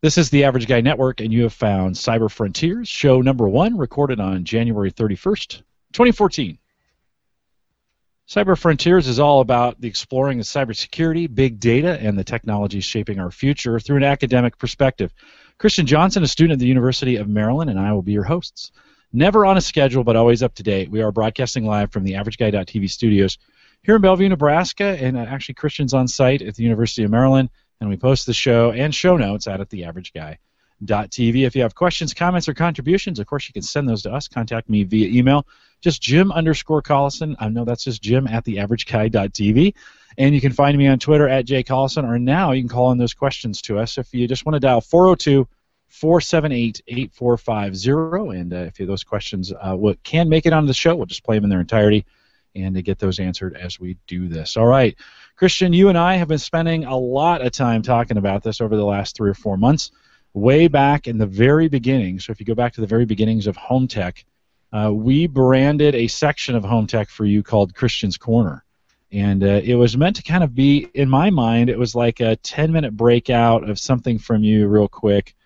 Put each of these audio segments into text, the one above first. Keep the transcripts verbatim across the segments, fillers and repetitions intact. This is the Average Guy Network, and you have found Cyber Frontiers, show number one, recorded on January thirty-first, twenty fourteen. Cyber Frontiers is all about the exploring of cybersecurity, big data, and the technologies shaping our future through an academic perspective. Christian Johnson, a student at the University of Maryland, and I will be your hosts. Never on a schedule, but always up to date. We are broadcasting live from the Average Guy dot T V studios here in Bellevue, Nebraska, and actually Christian's on site at the University of Maryland. And we post the show and show notes out at the average guy dot T V. If you have questions, comments, or contributions, of course, you can send those to us. Contact me via email. Just Jim underscore Collison. I know that's just Jim at the average guy dot T V. And you can find me on Twitter at J Collison, or now you can call in those questions to us. If you just want to dial four oh two, four seven eight, eight four five zero, and uh, if you have those questions uh, what can make it onto the show, we'll just play them in their entirety and to get those answered as we do this. All right, Christian, you and I have been spending a lot of time talking about this over the last three or four months, way back in the very beginning. So if you go back to the very beginnings of Home Tech, uh, we branded a section of Home Tech for you called Christian's Corner. And uh, it was meant to kind of be, in my mind, it was like a ten-minute breakout of something from you real quick,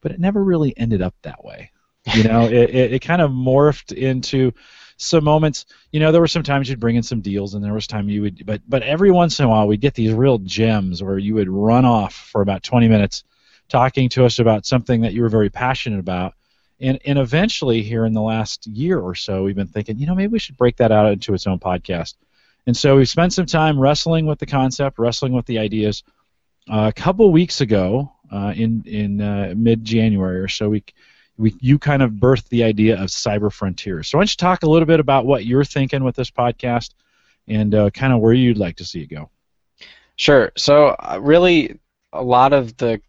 but it never really ended up that way. You know, it, it, it kind of morphed into some moments. You know, there were some times you'd bring in some deals, and there was time you would, but but every once in a while we'd get these real gems where you would run off for about twenty minutes talking to us about something that you were very passionate about, and and eventually here in the last year or so we've been thinking, you know, maybe we should break that out into its own podcast. And so we spent some time wrestling with the concept, wrestling with the ideas. Uh, a couple weeks ago, uh, in in uh, mid-January or so, we We, you kind of birthed the idea of Cyber Frontiers. So why don't you talk a little bit about what you're thinking with this podcast and uh, kind of where you'd like to see it go. Sure. So uh, really a lot of the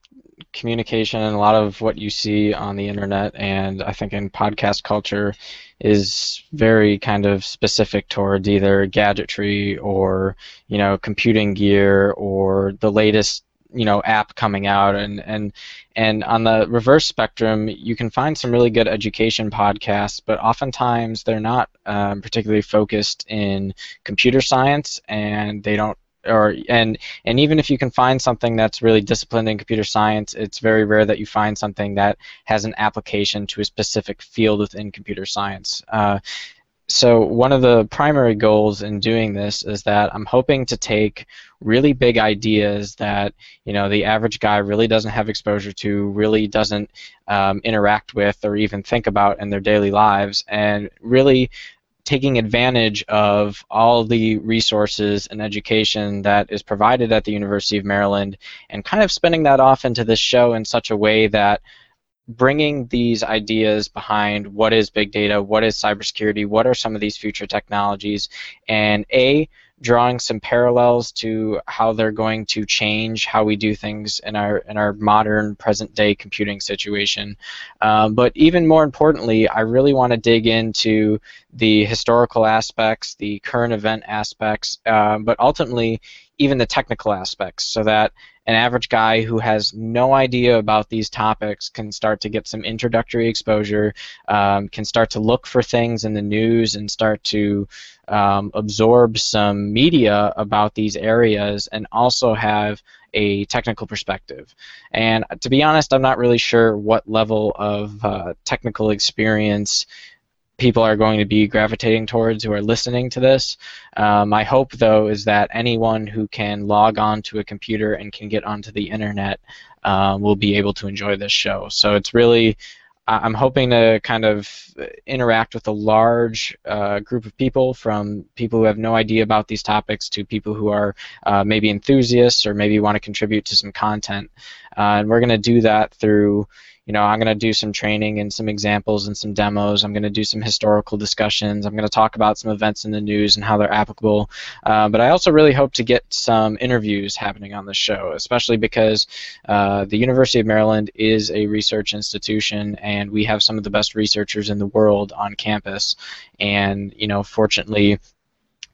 communication and a lot of what you see on the internet and I think in podcast culture is very kind of specific towards either gadgetry or, you know, computing gear or the latest, you know, app coming out, and and and on the reverse spectrum, you can find some really good education podcasts, but oftentimes they're not um, particularly focused in computer science, and they don't, or and and even if you can find something that's really disciplined in computer science, it's very rare that you find something that has an application to a specific field within computer science. Uh, So one of the primary goals in doing this is that I'm hoping to take really big ideas that, you know, the average guy really doesn't have exposure to, really doesn't um, interact with or even think about in their daily lives, and really taking advantage of all the resources and education that is provided at the University of Maryland and kind of spinning that off into this show in such a way that bringing these ideas behind what is big data, what is cybersecurity, what are some of these future technologies, and A, drawing some parallels to how they're going to change how we do things in our in our modern present-day computing situation. Um, but even more importantly, I really want to dig into the historical aspects, the current event aspects, um, but ultimately even the technical aspects, so that an average guy who has no idea about these topics can start to get some introductory exposure, um, can start to look for things in the news and start to um, absorb some media about these areas and also have a technical perspective. And to be honest, I'm not really sure what level of uh, technical experience people are going to be gravitating towards who are listening to this. Um, my hope, though, is that anyone who can log on to a computer and can get onto the internet uh, will be able to enjoy this show. So it's really, I'm hoping to kind of interact with a large uh, group of people, from people who have no idea about these topics to people who are uh, maybe enthusiasts or maybe want to contribute to some content. Uh, and we're going to do that through, you know, I'm going to do some training and some examples and some demos. I'm going to do some historical discussions. I'm going to talk about some events in the news and how they're applicable. Uh, but I also really hope to get some interviews happening on the show, especially because uh, the University of Maryland is a research institution, and we have some of the best researchers in the world on campus. And, you know, fortunately,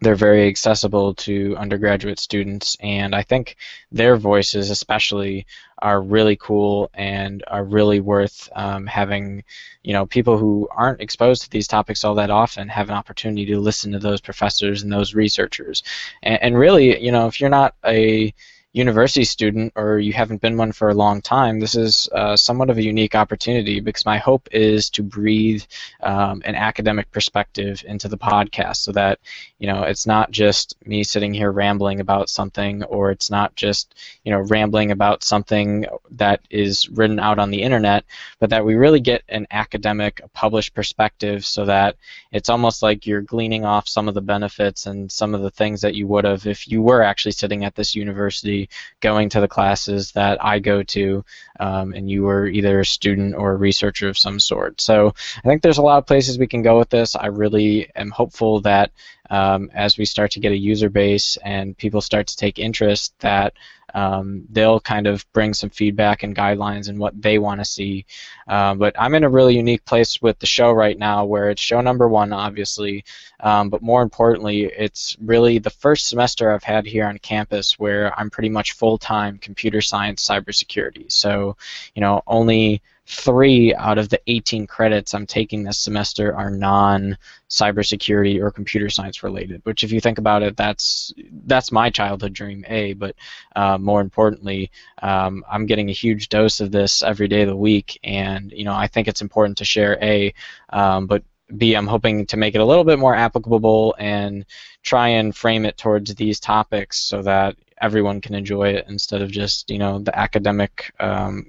they're very accessible to undergraduate students, and I think their voices especially are really cool and are really worth um, having, you know, people who aren't exposed to these topics all that often have an opportunity to listen to those professors and those researchers. And, and really, you know, if you're not a university student or you haven't been one for a long time, this is uh, somewhat of a unique opportunity, because my hope is to breathe um, an academic perspective into the podcast, so that, you know, it's not just me sitting here rambling about something, or it's not just, you know, rambling about something that is written out on the internet, but that we really get an academic, published perspective, so that it's almost like you're gleaning off some of the benefits and some of the things that you would have if you were actually sitting at this university, going to the classes that I go to, um, and you were either a student or a researcher of some sort. So I think there's a lot of places we can go with this. I really am hopeful that um, as we start to get a user base and people start to take interest, that Um, they'll kind of bring some feedback and guidelines and what they want to see. Uh, but I'm in a really unique place with the show right now, where it's show number one, obviously, um, but more importantly, it's really the first semester I've had here on campus where I'm pretty much full-time computer science cybersecurity. So, you know, only three out of the eighteen credits I'm taking this semester are non-cybersecurity or computer science related, which, if you think about it, that's that's my childhood dream, A, but uh, more importantly, um, I'm getting a huge dose of this every day of the week, and, you know, I think it's important to share, A, um, but B, I'm hoping to make it a little bit more applicable and try and frame it towards these topics so that everyone can enjoy it, instead of just, you know, the academic um,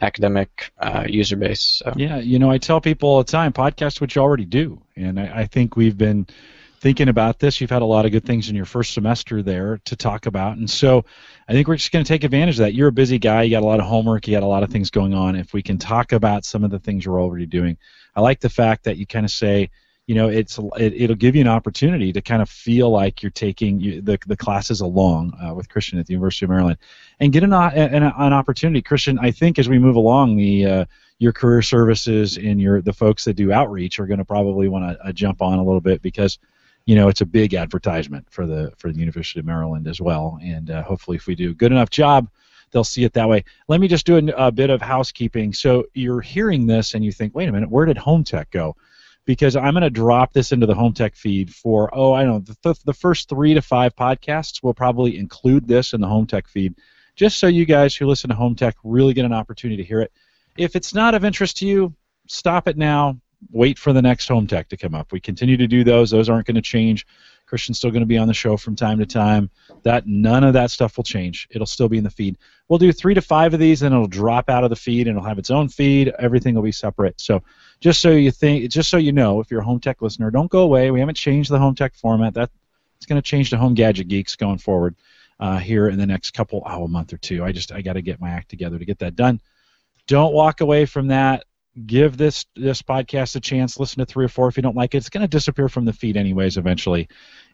academic uh, user base. So. Yeah, you know, I tell people all the time, podcast what you already do, and I, I think we've been thinking about this. You've had a lot of good things in your first semester there to talk about, and so I think we're just going to take advantage of that. You're a busy guy. You got a lot of homework. You got a lot of things going on. If we can talk about some of the things we're already doing, I like the fact that you kind of say, you know, it's it, it'll give you an opportunity to kind of feel like you're taking you, the the classes along uh, with Christian at the University of Maryland, and get an an, an opportunity. Christian, I think as we move along, the uh, your career services and your the folks that do outreach are going to probably want to uh, jump on a little bit, because, you know, it's a big advertisement for the for the University of Maryland as well, and uh, hopefully if we do a good enough job, they'll see it that way. Let me just do a, a bit of housekeeping. So you're hearing this and you think, wait a minute, where did Home Tech go? Because I'm going to drop this into the Home Tech feed for, oh, I don't know, the, th the first three to five podcasts will probably include this in the Home Tech feed, just so you guys who listen to Home Tech really get an opportunity to hear it. If it's not of interest to you, stop it now. Wait for the next Home Tech to come up. We continue to do those. Those aren't going to change. Christian's still going to be on the show from time to time. That none of that stuff will change. It'll still be in the feed. We'll do three to five of these, and it'll drop out of the feed, and it'll have its own feed. Everything will be separate. So. Just so you think, just so you know, if you're a Home Tech listener, don't go away. We haven't changed the Home Tech format. That it's going to change to Home Gadget Geeks going forward uh, here in the next couple, oh, a month or two. I just I got to get my act together to get that done. Don't walk away from that. Give this this podcast a chance. Listen to three or four. If you don't like it, it's going to disappear from the feed anyways eventually,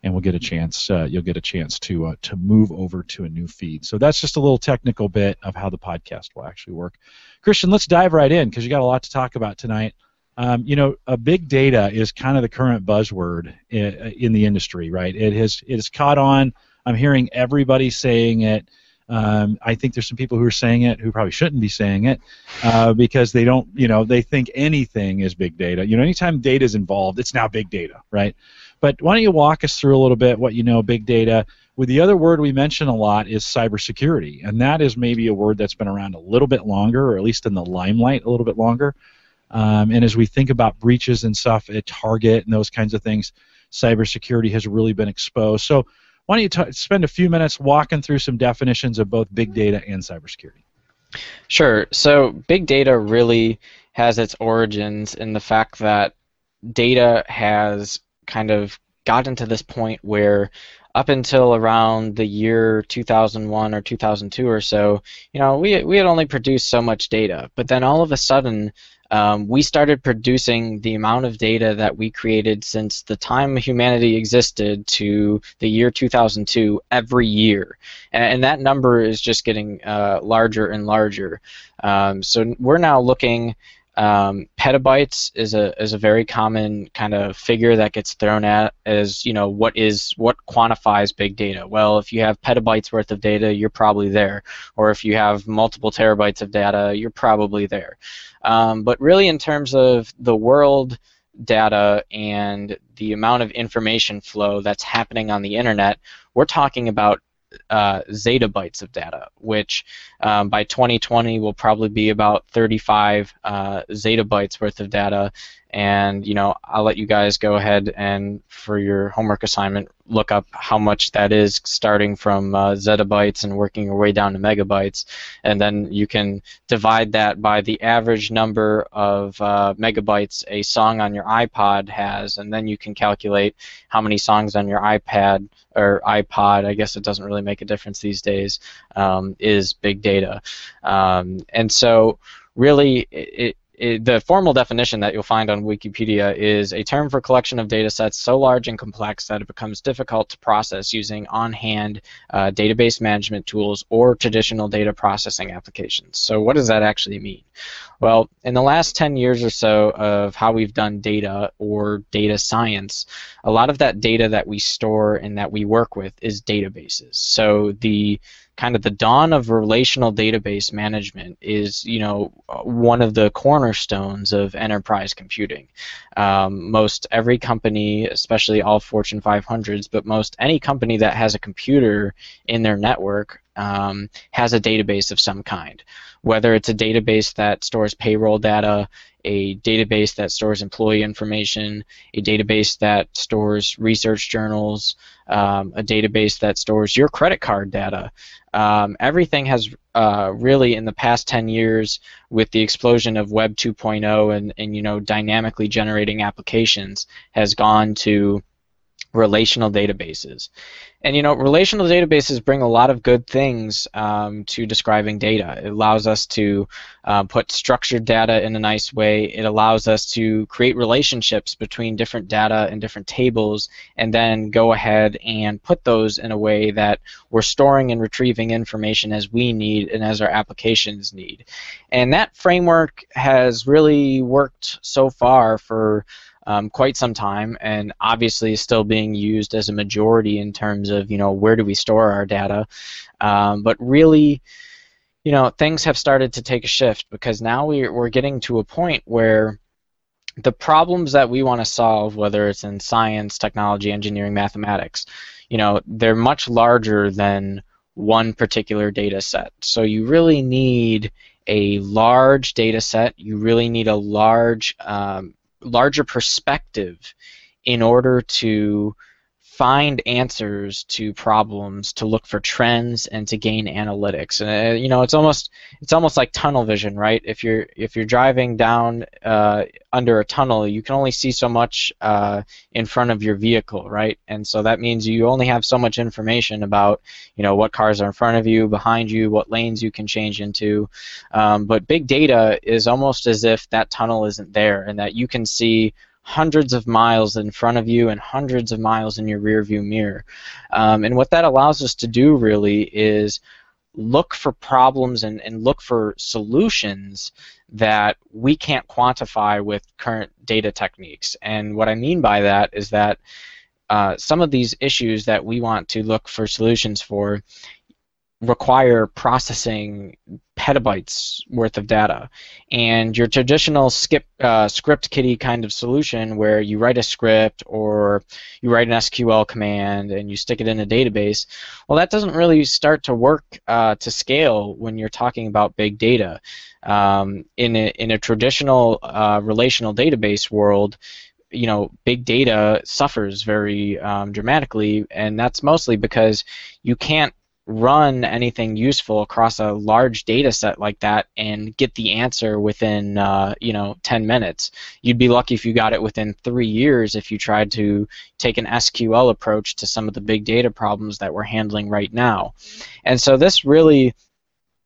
and we'll get a chance. Uh, you'll get a chance to uh, to move over to a new feed. So that's just a little technical bit of how the podcast will actually work. Christian, let's dive right in, because you got a lot to talk about tonight. Um, you know, uh, big data is kind of the current buzzword in, in the industry, right? It has it has caught on. I'm hearing everybody saying it. Um, I think there's some people who are saying it who probably shouldn't be saying it uh, because they don't, you know, they think anything is big data. You know, anytime data is involved, it's now big data, right? But why don't you walk us through a little bit what you know, big data. Well, the other word we mention a lot is cybersecurity, and that is maybe a word that's been around a little bit longer, or at least in the limelight a little bit longer. Um, and as we think about breaches and stuff at Target and those kinds of things, cybersecurity has really been exposed. So why don't you t spend a few minutes walking through some definitions of both big data and cybersecurity? Sure. So big data really has its origins in the fact that data has kind of gotten to this point where up until around the year two thousand one or two thousand two or so, you know, we, we had only produced so much data. But then all of a sudden, Um, we started producing the amount of data that we created since the time humanity existed to the year two thousand two every year. And, and that number is just getting uh, larger and larger. Um, so we're now looking, um, petabytes is a, is a very common kind of figure that gets thrown at as, you know, what is, what quantifies big data? Well, if you have petabytes worth of data, you're probably there. Or if you have multiple terabytes of data, you're probably there. Um, but really, in terms of the world data and the amount of information flow that's happening on the internet, we're talking about uh, zettabytes of data, which um, by twenty twenty will probably be about thirty-five uh, zettabytes worth of data. And you know, I'll let you guys go ahead and, for your homework assignment, look up how much that is, starting from uh, zettabytes and working your way down to megabytes. And then you can divide that by the average number of uh, megabytes a song on your iPod has, and then you can calculate how many songs on your iPad or iPod, I guess it doesn't really make a difference these days, um, is big data. Um, and so really, it It, the formal definition that you'll find on Wikipedia is a term for collection of data sets so large and complex that it becomes difficult to process using on-hand uh, database management tools or traditional data processing applications. So what does that actually mean? Well, in the last ten years or so of how we've done data or data science, a lot of that data that we store and that we work with is databases. So the kind of the dawn of relational database management is, you know, one of the cornerstones of enterprise computing. Um, most every company, especially all Fortune five hundreds, but most any company that has a computer in their network um, has a database of some kind. Whether it's a database that stores payroll data, a database that stores employee information, a database that stores research journals, um, a database that stores your credit card data. Um, everything has uh, really, in the past ten years, with the explosion of Web two point oh and, and you know, dynamically generating applications, has gone to relational databases. And you know, relational databases bring a lot of good things um, to describing data. It allows us to uh, put structured data in a nice way. It allows us to create relationships between different data and different tables, and then go ahead and put those in a way that we're storing and retrieving information as we need and as our applications need. And that framework has really worked so far for Um, quite some time, and obviously is still being used as a majority in terms of, you know, where do we store our data. Um, but really, you know, things have started to take a shift, because now we're, we're getting to a point where the problems that we want to solve, whether it's in science, technology, engineering, mathematics, you know, they're much larger than one particular data set. So you really need a large data set. You really need a large um, larger perspective in order to find answers to problems, to look for trends, and to gain analytics. And uh, you know, it's almost it's almost like tunnel vision, right? If you're if you're driving down uh, under a tunnel, you can only see so much uh, in front of your vehicle, right? And so that means you only have so much information about, you know, what cars are in front of you, behind you, what lanes you can change into. Um, but big data is almost as if that tunnel isn't there, and that you can see hundreds of miles in front of you and hundreds of miles in your rearview mirror. Um, and what that allows us to do really is look for problems and, and look for solutions that we can't quantify with current data techniques. And what I mean by that is that uh, some of these issues that we want to look for solutions for require processing petabytes worth of data, and your traditional skip, uh, script kiddie kind of solution, where you write a script or you write an S Q L command and you stick it in a database, well, that doesn't really start to work uh, to scale when you're talking about big data. Um, in, a, in a traditional uh, relational database world, you know, big data suffers very um, dramatically, and that's mostly because you can't run anything useful across a large data set like that and get the answer within uh, you know, ten minutes. You'd be lucky if you got it within three years if you tried to take an S Q L approach to some of the big data problems that we're handling right now. And so this really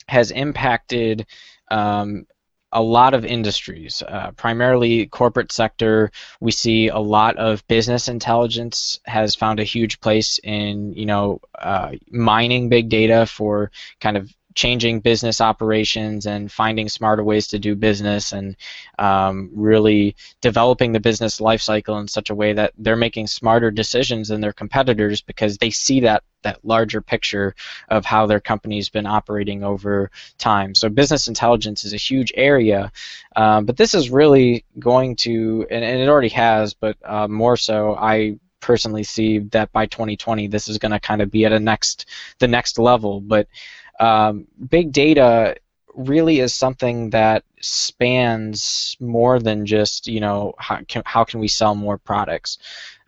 has impacted um, a lot of industries, uh, primarily corporate sector. We see a lot of business intelligence has found a huge place in, you know, uh, mining big data for kind of changing business operations and finding smarter ways to do business, and um, really developing the business life cycle in such a way that they're making smarter decisions than their competitors, because they see that that larger picture of how their company's been operating over time. So business intelligence is a huge area, um, but this is really going to, and, and it already has, but uh, more so, I personally see that by twenty twenty this is going to kind of be at a next the next level. But um, big data really is something that spans more than just, you know, how can, how can we sell more products.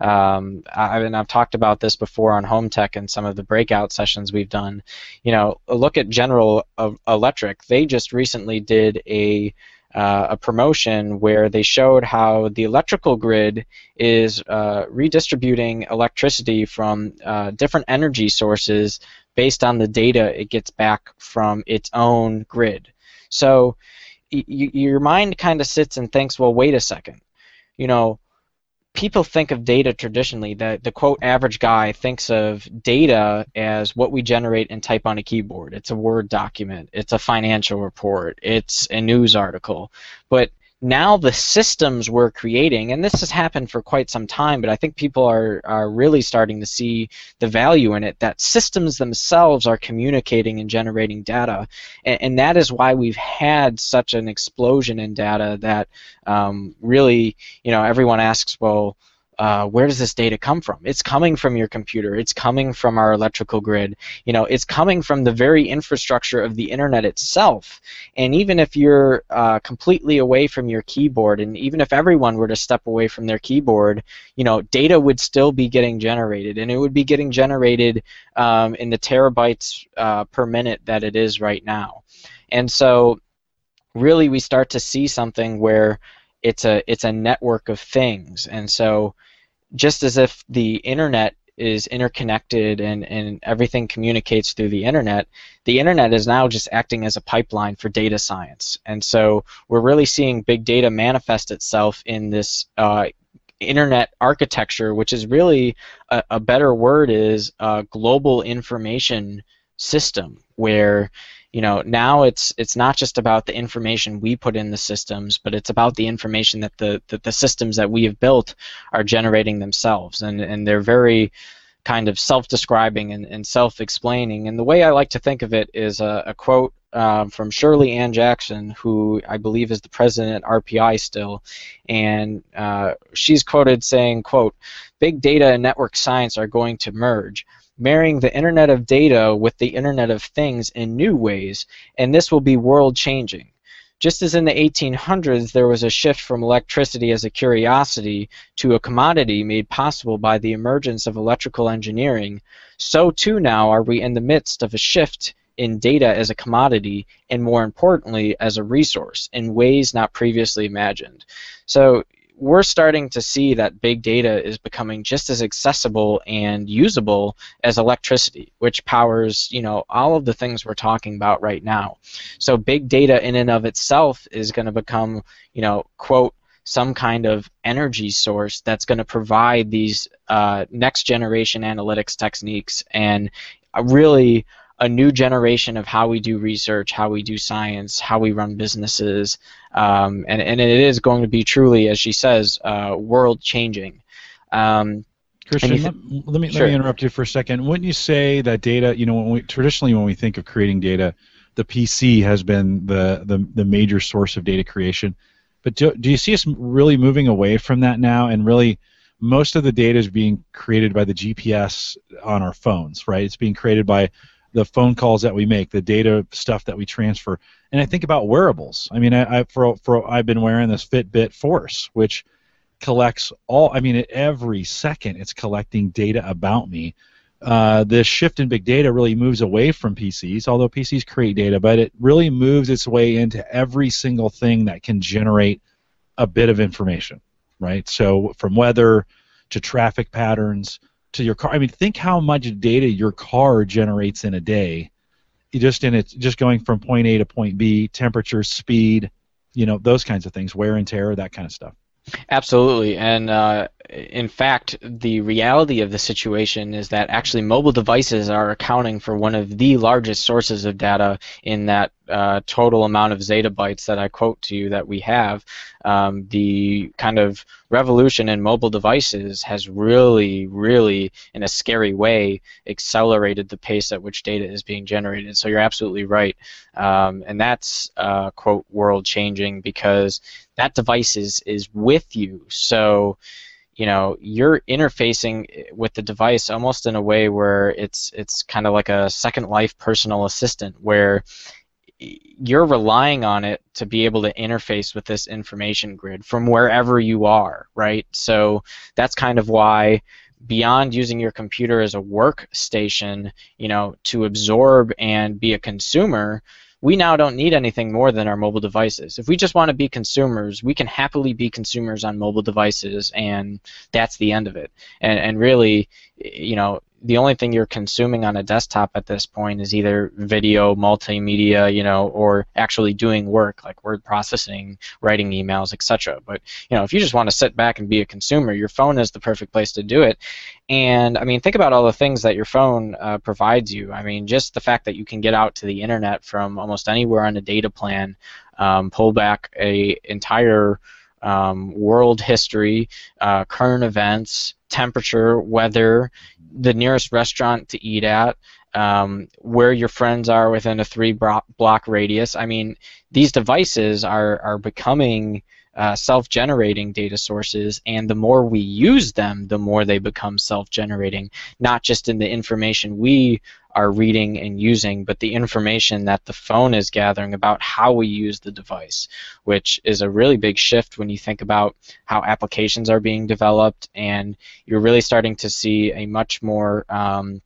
Um, I, and I've talked about this before on Home Tech and some of the breakout sessions we've done. You know, look at General Electric. They just recently did a Uh, a promotion where they showed how the electrical grid is uh, redistributing electricity from uh, different energy sources based on the data it gets back from its own grid. So y your mind kind of sits and thinks, well, wait a second, you know, people think of data traditionally, that the quote average guy thinks of data as what we generate and type on a keyboard. It's a Word document, it's a financial report, it's a news article. But now the systems we're creating, and this has happened for quite some time, but I think people are, are really starting to see the value in it, that systems themselves are communicating and generating data. And, and that is why we've had such an explosion in data that um, really, you know, everyone asks, well, Uh, where does this data come from? It's coming from your computer. It's coming from our electrical grid. You know, it's coming from the very infrastructure of the internet itself. And even if you're uh, completely away from your keyboard, and even if everyone were to step away from their keyboard, you know, data would still be getting generated, and it would be getting generated um, in the terabytes uh, per minute that it is right now. And so, really, we start to see something where it's a it's a network of things, and so. Just as if the internet is interconnected and, and everything communicates through the internet, the internet is now just acting as a pipeline for data science. And so we're really seeing big data manifest itself in this uh, internet architecture, which is really, a, a better word is a global information system, where you know, now it's it's not just about the information we put in the systems, but it's about the information that the that the systems that we have built are generating themselves, and and they're very kind of self-describing and, and self-explaining. And the way I like to think of it is a, a quote uh, from Shirley Ann Jackson, who I believe is the president at R P I still, and uh, she's quoted saying, quote, "Big data and network science are going to merge, marrying the Internet of Data with the Internet of Things in new ways, and this will be world-changing. Just as in the eighteen hundreds there was a shift from electricity as a curiosity to a commodity made possible by the emergence of electrical engineering, so too now are we in the midst of a shift in data as a commodity, and more importantly as a resource, in ways not previously imagined." So we're starting to see that big data is becoming just as accessible and usable as electricity, which powers, you know, all of the things we're talking about right now. So big data in and of itself is going to become, you know, quote, some kind of energy source that's going to provide these uh, next generation analytics techniques, and really a new generation of how we do research, how we do science, how we run businesses, um, and, and it is going to be truly, as she says, uh, world-changing. Um, Christian, let, let me sure. let me interrupt you for a second. Wouldn't you say that data, you know, when we, traditionally when we think of creating data, the P C has been the the, the major source of data creation, but do, do you see us really moving away from that now, and really most of the data is being created by the G P S on our phones, right? It's being created by the phone calls that we make, the data stuff that we transfer. And I think about wearables. I mean, I, I for for I've been wearing this Fitbit Force, which collects all. I mean, every second it's collecting data about me. Uh, this shift in big data really moves away from P Cs, although P Cs create data, but it really moves its way into every single thing that can generate a bit of information, right? So from weather to traffic patterns, to your car. I mean, think how much data your car generates in a day, just in it's just going from point A to point B, temperature, speed, you know, those kinds of things, wear and tear, that kind of stuff. Absolutely, and uh, in fact, the reality of the situation is that actually mobile devices are accounting for one of the largest sources of data in that uh, total amount of zettabytes that I quote to you that we have. Um, the kind of revolution in mobile devices has really, really, in a scary way, accelerated the pace at which data is being generated. So you're absolutely right, um, and that's uh, quote world-changing, because that device is, is with you. So, you know, you're interfacing with the device almost in a way where it's it's kind of like a Second Life personal assistant, where you're relying on it to be able to interface with this information grid from wherever you are, right? So that's kind of why, beyond using your computer as a workstation, you know, to absorb and be a consumer, we now don't need anything more than our mobile devices. If we just want to be consumers, we can happily be consumers on mobile devices, and that's the end of it. And, and really, you know, the only thing you're consuming on a desktop at this point is either video, multimedia, you know, or actually doing work like word processing, writing emails, et cetera. But, you know, if you just want to sit back and be a consumer, your phone is the perfect place to do it. And, I mean, think about all the things that your phone uh, provides you. I mean, just the fact that you can get out to the internet from almost anywhere on a data plan, um, pull back a entire um, world history, uh, current events, temperature, weather, the nearest restaurant to eat at, um, where your friends are within a three block radius. I mean, these devices are, are becoming uh, self-generating data sources, and the more we use them, the more they become self-generating, not just in the information we are reading and using, but the information that the phone is gathering about how we use the device, which is a really big shift when you think about how applications are being developed, and you're really starting to see a much more um,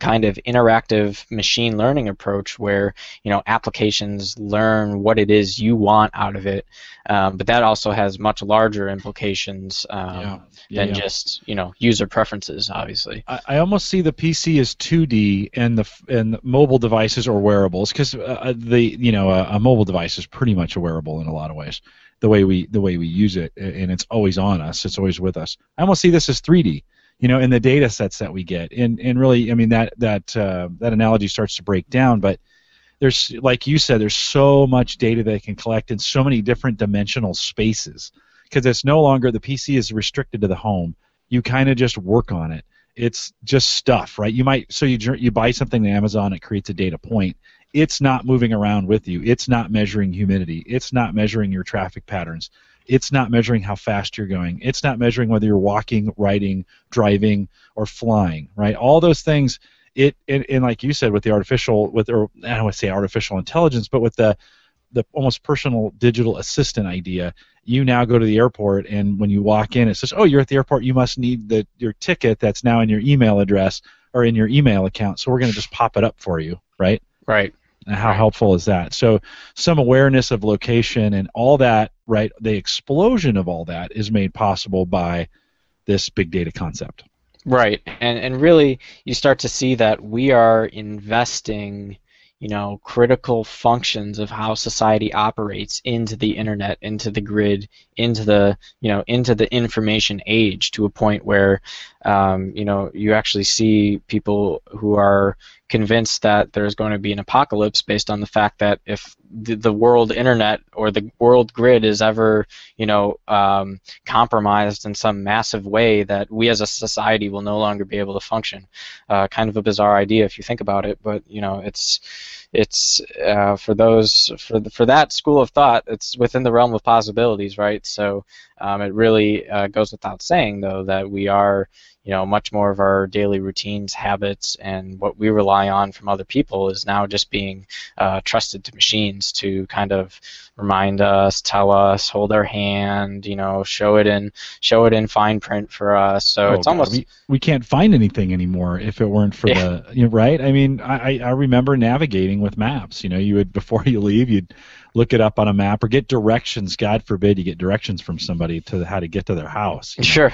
kind of interactive machine learning approach where, you know, applications learn what it is you want out of it, um, but that also has much larger implications um, yeah. Yeah, than yeah. just, you know, user preferences, obviously. I, I almost see the P C as two D and the and the mobile devices or wearables, because uh, the you know a, a mobile device is pretty much a wearable in a lot of ways, the way we the way we use it, and it's always on us, it's always with us. I almost see this as three D. You know, in the data sets that we get, and and really, I mean that that uh, that analogy starts to break down. But there's, like you said, there's so much data they can collect in so many different dimensional spaces, because it's no longer the P C is restricted to the home. You kind of just work on it. It's just stuff, right? You might so you you buy something on Amazon, it creates a data point. It's not moving around with you. It's not measuring humidity. It's not measuring your traffic patterns. It's not measuring how fast you're going. It's not measuring whether you're walking, riding, driving, or flying, right? All those things, it and, and like you said, with the artificial, with or I don't want to say artificial intelligence, but with the the almost personal digital assistant idea, you now go to the airport, and when you walk in, it says, oh, you're at the airport, you must need the your ticket that's now in your email address or in your email account, so we're going to just pop it up for you, right? Right. And how helpful is that? So some awareness of location and all that, right, the explosion of all that is made possible by this big data concept. Right. And, and really, you start to see that we are investing, you know, critical functions of how society operates into the internet, into the grid, into the, you know, into the information age, to a point where, um, you know, you actually see people who are convinced that there's going to be an apocalypse based on the fact that if the, the world internet or the world grid is ever, you know, um, compromised in some massive way, that we as a society will no longer be able to function. Uh, kind of a bizarre idea if you think about it, but you know, it's it's uh, for those for the, for that school of thought, it's within the realm of possibilities, right? So um, it really uh, goes without saying, though, that we are, you know, much more of our daily routines, habits, and what we rely on from other people is now just being uh, trusted to machines to kind of remind us, tell us, hold our hand, you know, show it in, show it in fine print for us. So oh, it's almost we, we can't find anything anymore if it weren't for yeah. the you know, right. I mean, I I remember navigating with maps. You know, you would, before you leave, you'd look it up on a map or get directions. God forbid you get directions from somebody to how to get to their house. You know? Sure.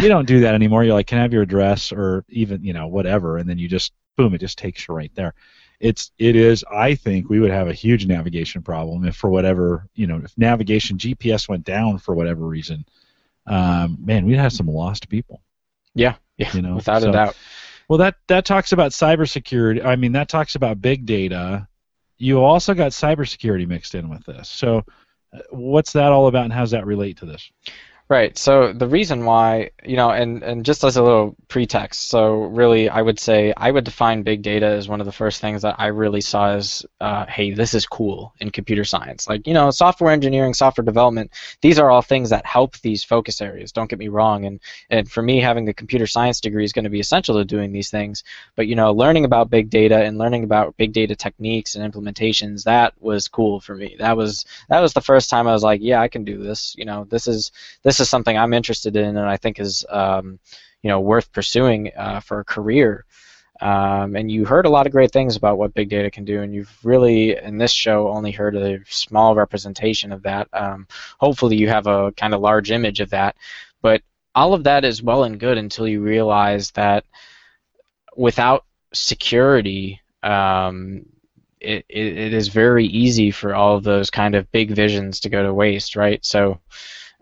You don't do that anymore. You're like, can I have your address, or even, you know, whatever, and then you just, boom, it just takes you right there. It's, it is, I think we would have a huge navigation problem if, for whatever, you know, if navigation, G P S went down for whatever reason, um, man, we'd have some lost people. Yeah, yeah, you know? Without so, a doubt. Well, that, that talks about cybersecurity. I mean, that talks about big data. You also got cybersecurity mixed in with this. So what's that all about, and how does that relate to this? Right. So the reason why, you know, and, and just as a little pretext, so really I would say I would define big data as one of the first things that I really saw as, uh, hey, this is cool in computer science. Like, you know, software engineering, software development, these are all things that help these focus areas, don't get me wrong. And, and for me, having a computer science degree is going to be essential to doing these things. But, you know, learning about big data and learning about big data techniques and implementations, that was cool for me. That was, that was the first time I was like, yeah, I can do this. You know, this is, this This is something I'm interested in, and I think is, um, you know, worth pursuing uh, for a career. Um, and you heard a lot of great things about what big data can do, and you've really, in this show, only heard a small representation of that. Um, hopefully, you have a kind of large image of that. But all of that is well and good until you realize that without security, um, it, it, it is very easy for all of those kind of big visions to go to waste, right? So.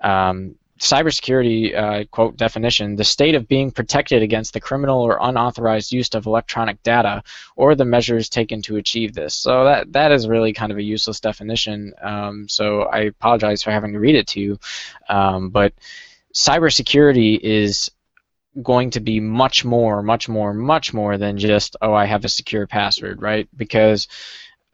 Um, cybersecurity, uh, quote, definition, the state of being protected against the criminal or unauthorized use of electronic data or the measures taken to achieve this. So that, that is really kind of a useless definition, um, so I apologize for having to read it to you, um, but cybersecurity is going to be much more, much more, much more than just, oh, I have a secure password, right? Because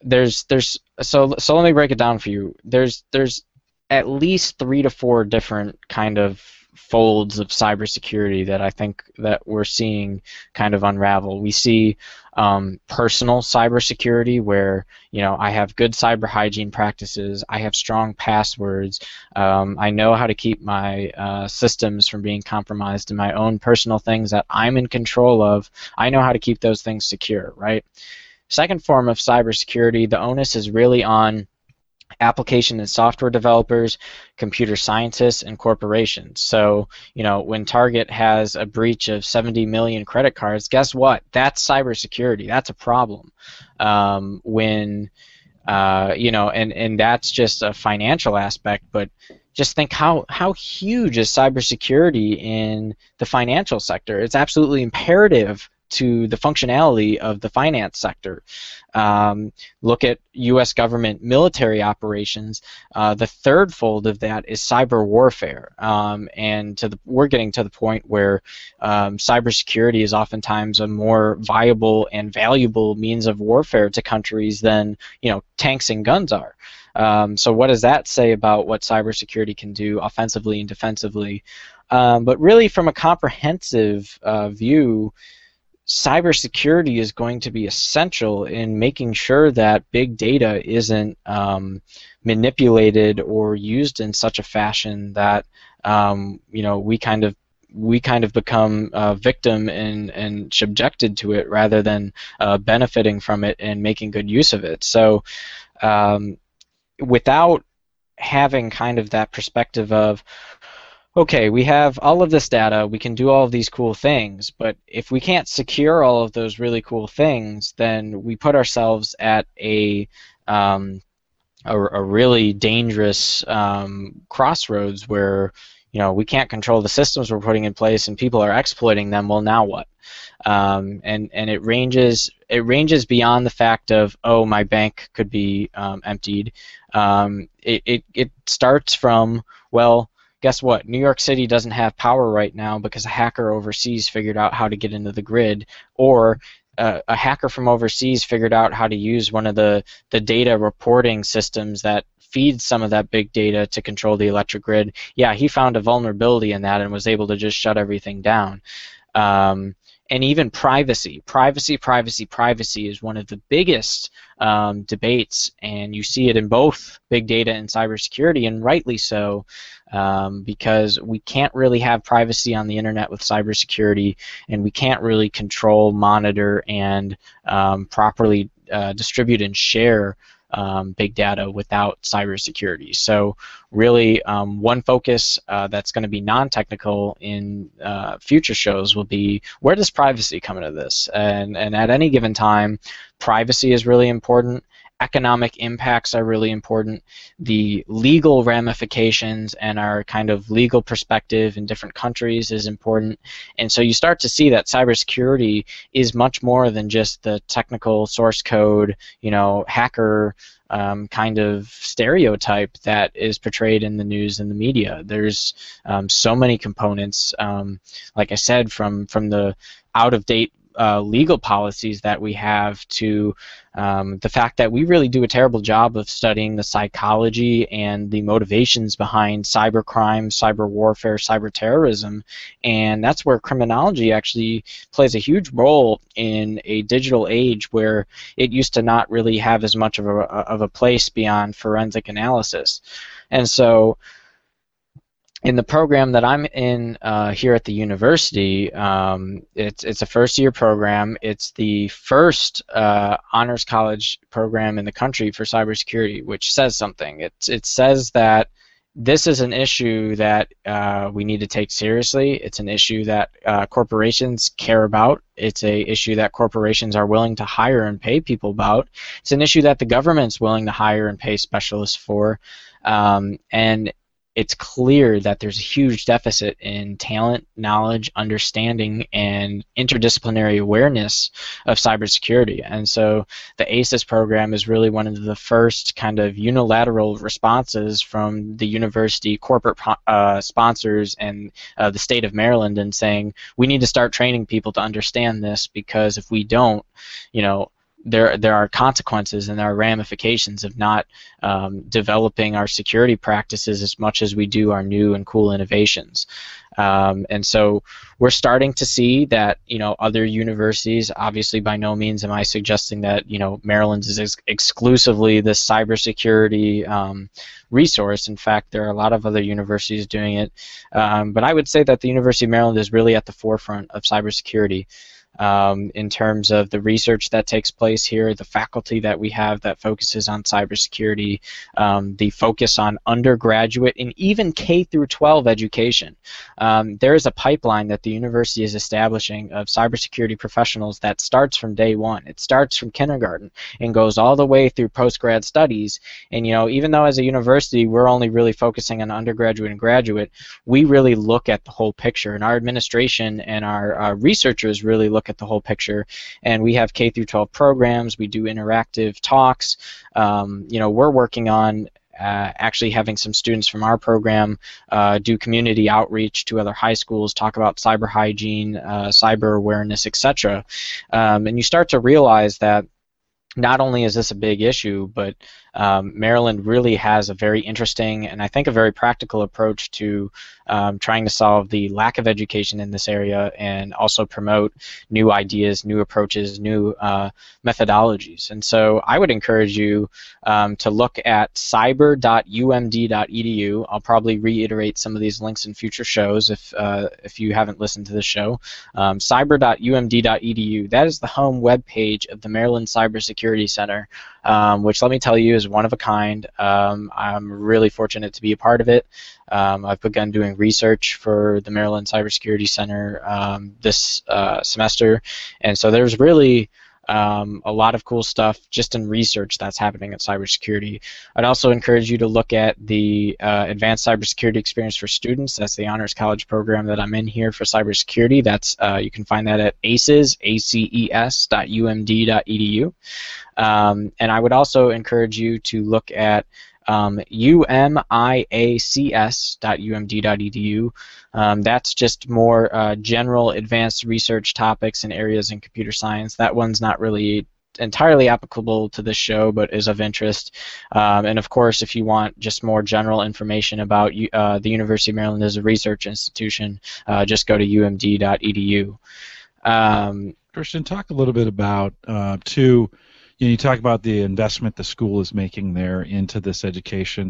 there's, there's, so, so let me break it down for you. There's, there's at least three to four different kind of folds of cybersecurity that I think that we're seeing kind of unravel. We see um, personal cybersecurity where, you know, I have good cyber hygiene practices, I have strong passwords, um, I know how to keep my uh, systems from being compromised, and my own personal things that I'm in control of, I know how to keep those things secure, right? Second form of cybersecurity, the onus is really on application and software developers, computer scientists, and corporations. So, you know, when Target has a breach of seventy million credit cards, guess what? That's cybersecurity. That's a problem. Um, when, uh, you know, and, and that's just a financial aspect, but just think how, how huge is cybersecurity in the financial sector. It's absolutely imperative to the functionality of the finance sector. Um, look at U S government military operations. Uh, the third fold of that is cyber warfare, um, and to the, we're getting to the point where um, cybersecurity is oftentimes a more viable and valuable means of warfare to countries than, you know, tanks and guns are. Um, so what does that say about what cybersecurity can do offensively and defensively? Um, but really, from a comprehensive uh, view, cybersecurity is going to be essential in making sure that big data isn't um, manipulated or used in such a fashion that um, you know, we kind of we kind of become a victim and and subjected to it rather than uh, benefiting from it and making good use of it. So um, without having kind of that perspective of, okay, we have all of this data, we can do all of these cool things, but if we can't secure all of those really cool things, then we put ourselves at a um, a, a really dangerous um, crossroads where, you know, we can't control the systems we're putting in place and people are exploiting them. Well, now what? Um, and and it ranges it ranges beyond the fact of, oh, my bank could be um, emptied. Um, it, it it starts from, well, guess what? New York City doesn't have power right now because a hacker overseas figured out how to get into the grid, or uh, a hacker from overseas figured out how to use one of the, the data reporting systems that feeds some of that big data to control the electric grid. Yeah, he found a vulnerability in that and was able to just shut everything down. Um, and even privacy. Privacy, privacy, privacy is one of the biggest um, debates, and you see it in both big data and cybersecurity, and rightly so, um, because we can't really have privacy on the internet with cybersecurity, and we can't really control, monitor, and um, properly uh, distribute and share Um, big data without cybersecurity. So really um, one focus uh, that's going to be non-technical in uh, future shows will be, where does privacy come into this? And, and at any given time, privacy is really important. economic impacts are really important, the legal ramifications and our kind of legal perspective in different countries is important. And so you start to see that cybersecurity is much more than just the technical source code, you know, hacker Um, kind of stereotype that is portrayed in the news and the media. There's um, so many components, um, like I said, from from the out-of-date uh, legal policies that we have to um, the fact that we really do a terrible job of studying the psychology and the motivations behind cybercrime, cyber warfare, cyber terrorism, and that's where criminology actually plays a huge role in a digital age where it used to not really have as much of a, of a place beyond forensic analysis. And so in the program that I'm in uh, here at the university, um, it's, it's a first-year program. It's the first uh, honors college program in the country for cybersecurity, which says something. It, it says that this is an issue that uh, we need to take seriously. It's an issue that uh, corporations care about. It's an issue that corporations are willing to hire and pay people about. It's an issue that the government's willing to hire and pay specialists for. Um, and it's clear that there's a huge deficit in talent, knowledge, understanding, and interdisciplinary awareness of cybersecurity. And so the ACES program is really one of the first kind of unilateral responses from the university corporate uh, sponsors and uh, the state of Maryland in saying, we need to start training people to understand this, because if we don't, you know, There, there are consequences and there are ramifications of not um, developing our security practices as much as we do our new and cool innovations. Um, and so we're starting to see that, you know, other universities, obviously by no means am I suggesting that, you know, Maryland is ex exclusively this cybersecurity um, resource. In fact, there are a lot of other universities doing it. Um, but I would say that the University of Maryland is really at the forefront of cybersecurity. Um, in terms of the research that takes place here, the faculty that we have that focuses on cybersecurity, um, the focus on undergraduate and even K through twelve education. Um, there is a pipeline that the university is establishing of cybersecurity professionals that starts from day one. It starts from kindergarten and goes all the way through post-grad studies. And, you know, even though as a university we're only really focusing on undergraduate and graduate, we really look at the whole picture, and our administration and our, our researchers really look at the whole picture, and we have K through twelve programs. We do interactive talks. Um, you know, we're working on uh, actually having some students from our program uh, do community outreach to other high schools, talk about cyber hygiene, uh, cyber awareness, et cetera. Um, and you start to realize that not only is this a big issue, but um, Maryland really has a very interesting and I think a very practical approach to um, trying to solve the lack of education in this area and also promote new ideas, new approaches, new uh, methodologies. And so I would encourage you um, to look at cyber dot U M D dot E D U. I'll probably reiterate some of these links in future shows if, uh, if you haven't listened to the show. Um, cyber dot U M D dot E D U, that is the home webpage of the Maryland Cybersecurity Center, um, which let me tell you is one of a kind. Um, I'm really fortunate to be a part of it. Um, I've begun doing research for the Maryland Cybersecurity Center um, this uh, semester, and so there's really Um, a lot of cool stuff just in research that's happening at cybersecurity. I'd also encourage you to look at the uh, Advanced Cybersecurity Experience for Students. That's the Honors College program that I'm in here for cybersecurity. That's uh, you can find that at ACES, A C E S dot U M D dot E D U. Um, and I would also encourage you to look at Um, U M I A C S dot U M D dot E D U. Um, that's just more uh, general advanced research topics and areas in computer science. That one's not really entirely applicable to this show, but is of interest. Um, and of course, if you want just more general information about uh, the University of Maryland as a research institution, uh, just go to U M D dot E D U. Um, Christian, talk a little bit about uh, two You talk about the investment the school is making there into this education.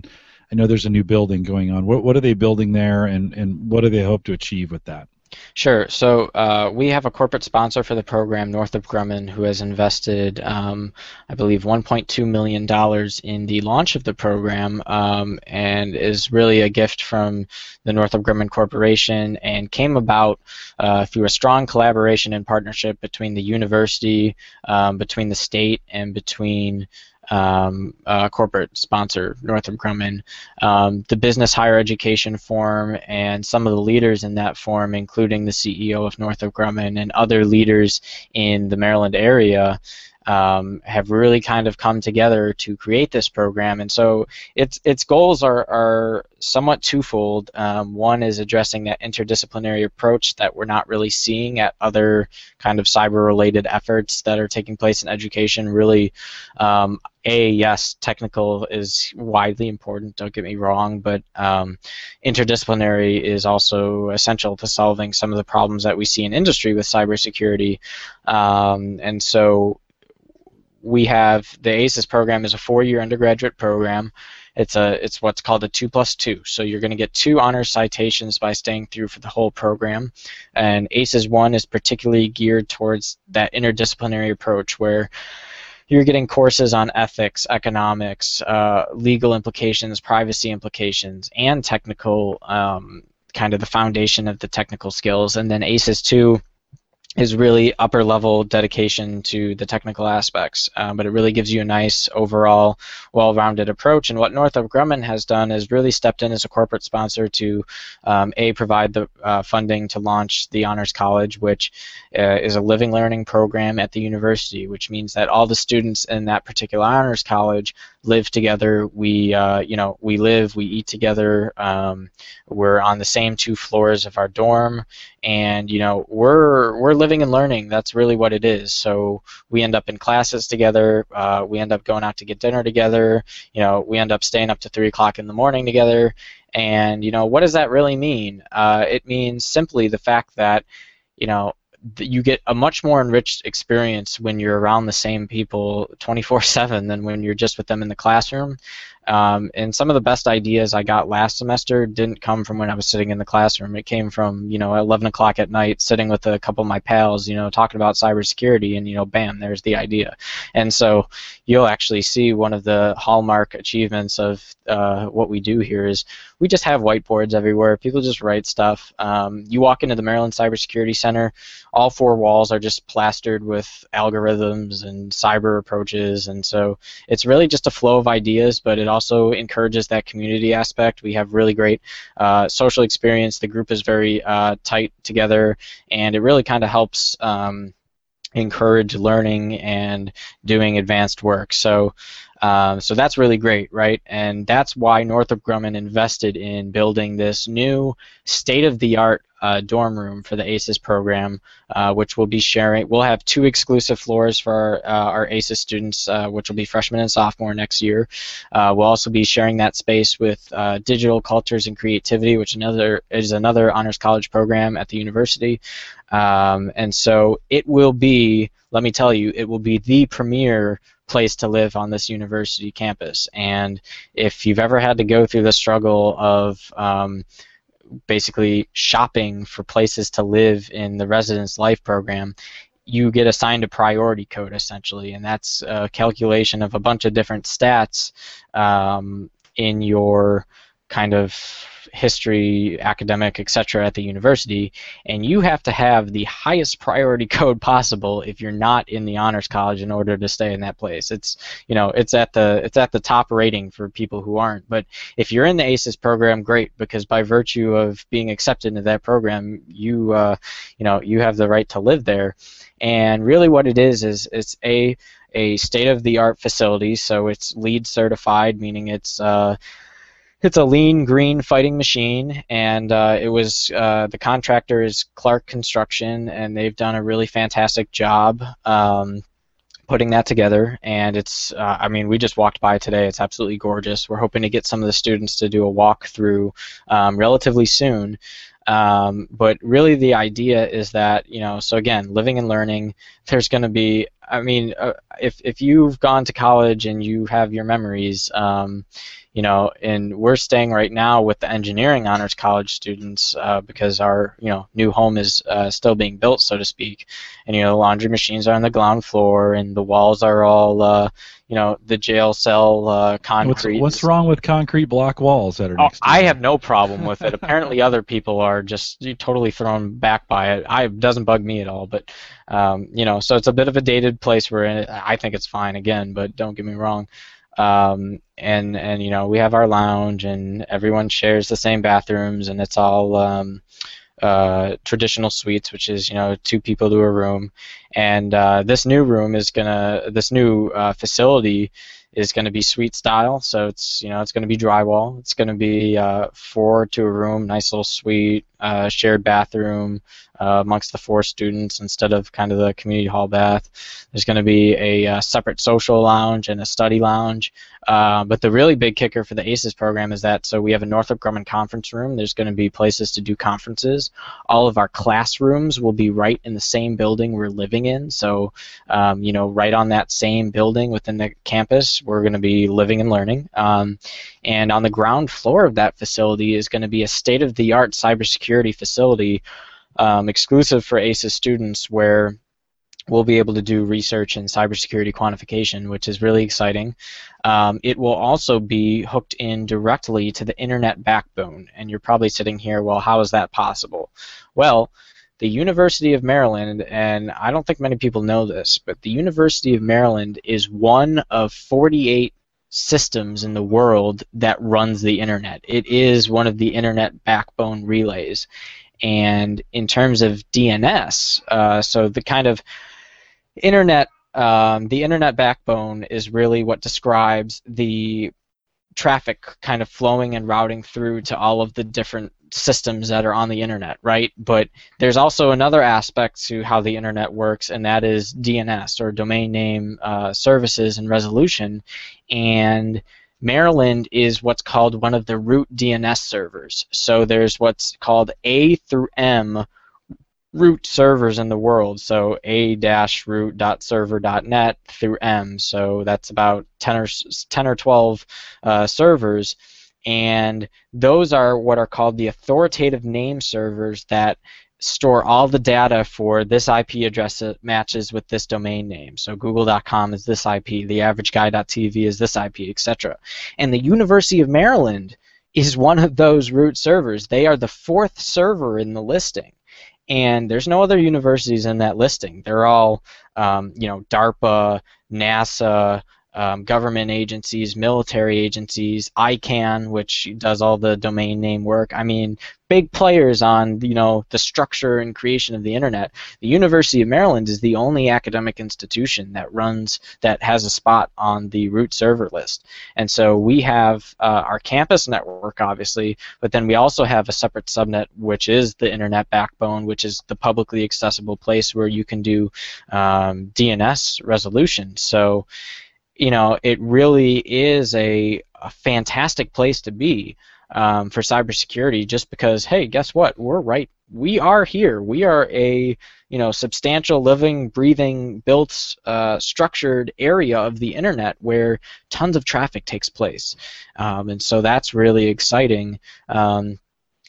I know there's a new building going on. What, what are they building there, and, and what do they hope to achieve with that? Sure. So uh, we have a corporate sponsor for the program, Northrop Grumman, who has invested, um, I believe, one point two million dollars in the launch of the program, um, and is really a gift from the Northrop Grumman Corporation, and came about uh, through a strong collaboration and partnership between the university, um, between the state, and between um, uh, corporate sponsor, Northrop Grumman. Um, the Business Higher Education Forum and some of the leaders in that forum, including the C E O of Northrop Grumman and other leaders in the Maryland area, Um, have really kind of come together to create this program, and so its its goals are are somewhat twofold. Um, one is addressing that interdisciplinary approach that we're not really seeing at other kind of cyber-related efforts that are taking place in education. Really, um, a yes, technical is widely important. Don't get me wrong, but um, interdisciplinary is also essential to solving some of the problems that we see in industry with cybersecurity, um, and so. We have the ACES program is a four-year undergraduate program. It's a it's what's called a two plus two. So you're going to get two honors citations by staying through for the whole program. And ACES one is particularly geared towards that interdisciplinary approach where you're getting courses on ethics, economics, uh, legal implications, privacy implications, and technical um, kind of the foundation of the technical skills. And then ACES two is really upper-level dedication to the technical aspects, um, but it really gives you a nice overall well-rounded approach. And what Northrop Grumman has done is really stepped in as a corporate sponsor to, um, A, provide the uh, funding to launch the Honors College, which uh, is a living learning program at the university, which means that all the students in that particular Honors College live together. We, uh, you know, we live, we eat together. Um, we're on the same two floors of our dorm, and you know, we're we're living and learning. That's really what it is. So we end up in classes together. Uh, we end up going out to get dinner together. You know, we end up staying up to three o'clock in the morning together. And you know, what does that really mean? Uh, it means simply the fact that, you know, you get a much more enriched experience when you're around the same people twenty-four seven than when you're just with them in the classroom. Um, and some of the best ideas I got last semester didn't come from when I was sitting in the classroom. It came from, you know, eleven o'clock at night, sitting with a couple of my pals, you know, talking about cybersecurity, and, you know, bam, there's the idea. And so you'll actually see one of the hallmark achievements of uh, what we do here is we just have whiteboards everywhere. People just write stuff. Um, you walk into the Maryland Cybersecurity Center, all four walls are just plastered with algorithms and cyber approaches, and so it's really just a flow of ideas, but it also encourages that community aspect. We have really great uh, social experience. The group is very uh, tight together, and it really kind of helps um, encourage learning and doing advanced work. So. Um, so that's really great, right? And that's why Northrop Grumman invested in building this new state-of-the-art uh, dorm room for the ACES program, uh, which we'll be sharing. We'll have two exclusive floors for our, uh, our ACES students, uh, which will be freshmen and sophomore next year. Uh, we'll also be sharing that space with uh, Digital Cultures and Creativity, which another is another honors college program at the university. Um, and so it will be, let me tell you, it will be the premier place to live on this university campus. And if you've ever had to go through the struggle of um, basically shopping for places to live in the Residence Life program, you get assigned a priority code essentially, and that's a calculation of a bunch of different stats um, in your kind of history, academic, et cetera at the university, and you have to have the highest priority code possible if you're not in the honors college in order to stay in that place. It's, you know, it's at the it's at the top rating for people who aren't. But if you're in the ACES program, great, because by virtue of being accepted into that program, you uh, you know, you have the right to live there. And really, what it is is it's a a state-of-the-art facility, so it's LEED certified, meaning it's uh, It's a lean, green fighting machine, and uh, it was uh, the contractor is Clark Construction, and they've done a really fantastic job um, putting that together. And it's, uh, I mean, we just walked by today. It's absolutely gorgeous. We're hoping to get some of the students to do a walkthrough um, relatively soon. Um, but really, the idea is that, you know, so again, living and learning. There's going to be, I mean, uh, if if you've gone to college and you have your memories. Um, you know, and we're staying right now with the engineering honors college students uh, because our, you know, new home is uh, still being built, so to speak. And, you know, laundry machines are on the ground floor, and the walls are all, uh, you know, the jail cell uh, concrete. What's, what's wrong with concrete block walls that are next to you? I have no problem with it. Apparently other people are just totally thrown back by it. I, it doesn't bug me at all, but, um, you know, so it's a bit of a dated place we're in. I think it's fine, again, but don't get me wrong. Um, and, and, you know, we have our lounge, and everyone shares the same bathrooms, and it's all um, uh, traditional suites, which is, you know, two people to a room. And uh, this new room is going to, this new uh, facility is going to be suite style. So it's, you know, it's going to be drywall. It's going to be uh, four to a room, nice little suite, uh, shared bathroom uh, amongst the four students instead of kind of the community hall bath. There's going to be a uh, separate social lounge and a study lounge. Uh, but the really big kicker for the ACES program is that, so we have a Northrop Grumman conference room. There's going to be places to do conferences. All of our classrooms will be right in the same building we're living in. So, um, you know, right on that same building within the campus, we're going to be living and learning. Um, and on the ground floor of that facility is going to be a state-of-the-art cybersecurity facility um, exclusive for ACES students, where we'll be able to do research in cybersecurity quantification, which is really exciting. Um, it will also be hooked in directly to the internet backbone. And you're probably sitting here, well, how is that possible? Well, the University of Maryland, and I don't think many people know this, but the University of Maryland is one of forty-eight systems in the world that runs the internet. It is one of the internet backbone relays. And in terms of D N S, uh, so the kind of internet, um, the internet backbone is really what describes the traffic kind of flowing and routing through to all of the different systems that are on the internet, right? But there's also another aspect to how the internet works, and that is D N S, or domain name uh, services and resolution. And Maryland is what's called one of the root D N S servers. So there's what's called A through M root servers in the world. So a dash root dot server dot net through M. So that's about ten or twelve uh, servers. And those are what are called the authoritative name servers that store all the data for this I P address that matches with this domain name. So google dot com is this I P, the average guy dot t v is this I P, et cetera. And the University of Maryland is one of those root servers. They are the fourth server in the listing. And there's no other universities in that listing. They're all, um, you know, DARPA, NASA, Um, government agencies, military agencies, ICANN, which does all the domain name work. I mean, big players on, you know, the structure and creation of the internet. The University of Maryland is the only academic institution that runs, that has a spot on the root server list. And so we have uh, our campus network, obviously, but then we also have a separate subnet, which is the internet backbone, which is the publicly accessible place where you can do um, D N S resolution. So, you know, it really is a, a fantastic place to be um, for cybersecurity, just because, hey, guess what? We're right. We are here. We are a, you know, substantial, living, breathing, built, uh, structured area of the internet where tons of traffic takes place. Um, and so that's really exciting. Um,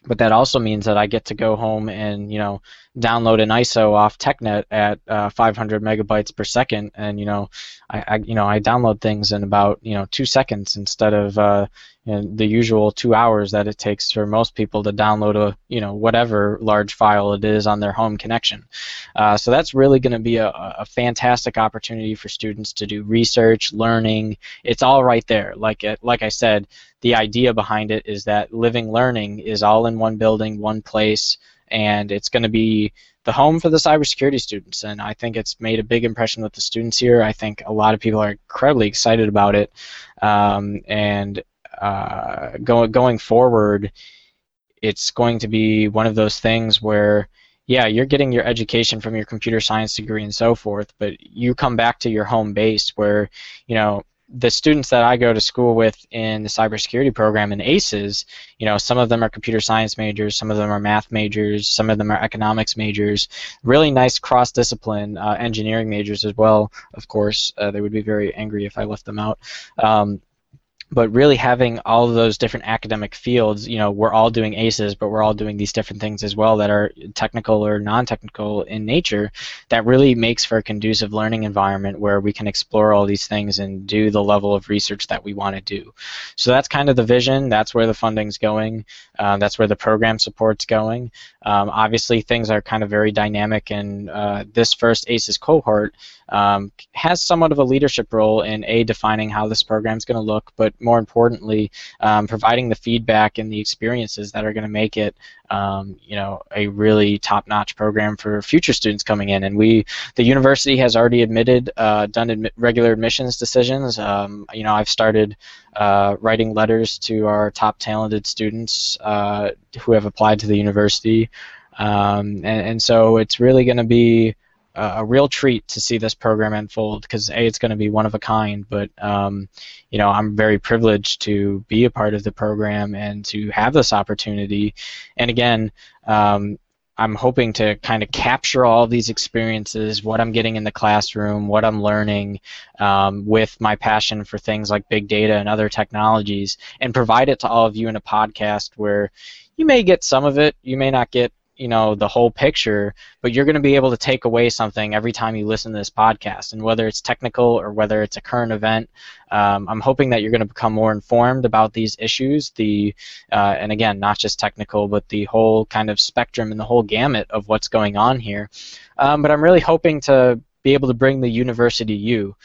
But that also means that I get to go home and, you know, download an I S O off TechNet at uh, five hundred megabytes per second, and, you know, I, I you know I download things in about, you know, two seconds instead of uh, you know, the usual two hours that it takes for most people to download a, you know, whatever large file it is on their home connection. Uh, so that's really going to be a, a fantastic opportunity for students to do research, learning. It's all right there. Like it, like I said, the idea behind it is that living learning is all in one building, one place, and it's going to be the home for the cybersecurity students. And I think it's made a big impression with the students here. I think a lot of people are incredibly excited about it. Um, and uh, go, going forward, it's going to be one of those things where, yeah, you're getting your education from your computer science degree and so forth, but you come back to your home base where, you know, the students that I go to school with in the cybersecurity program in ACES, you know, some of them are computer science majors, some of them are math majors, some of them are economics majors, really nice cross-discipline, uh, engineering majors as well, of course. Uh, they would be very angry if I left them out. Um, But really having all of those different academic fields, you know, we're all doing ACES, but we're all doing these different things as well that are technical or non-technical in nature, that really makes for a conducive learning environment where we can explore all these things and do the level of research that we want to do. So that's kind of the vision. That's where the funding's going. Uh, that's where the program support's going. Um, obviously, things are kind of very dynamic, and uh, this first ACES cohort um, has somewhat of a leadership role in A, defining how this program's going to look, but more importantly, um, providing the feedback and the experiences that are going to make it, um, you know, a really top-notch program for future students coming in. And we, the university, has already admitted, uh, done admi- regular admissions decisions. Um, you know, I've started uh, writing letters to our top talented students uh, who have applied to the university, um, and, and so it's really going to be a real treat to see this program unfold, because A, it's going to be one of a kind, but um, you know, I'm very privileged to be a part of the program and to have this opportunity. And again, um, I'm hoping to kind of capture all of these experiences, what I'm getting in the classroom, what I'm learning, um, with my passion for things like big data and other technologies, and provide it to all of you in a podcast where you may get some of it, you may not get, you know, the whole picture, but you're going to be able to take away something every time you listen to this podcast. And whether it's technical or whether it's a current event, um, I'm hoping that you're going to become more informed about these issues, the uh, and again, not just technical, but the whole kind of spectrum and the whole gamut of what's going on here. Um, but I'm really hoping to be able to bring the university to you,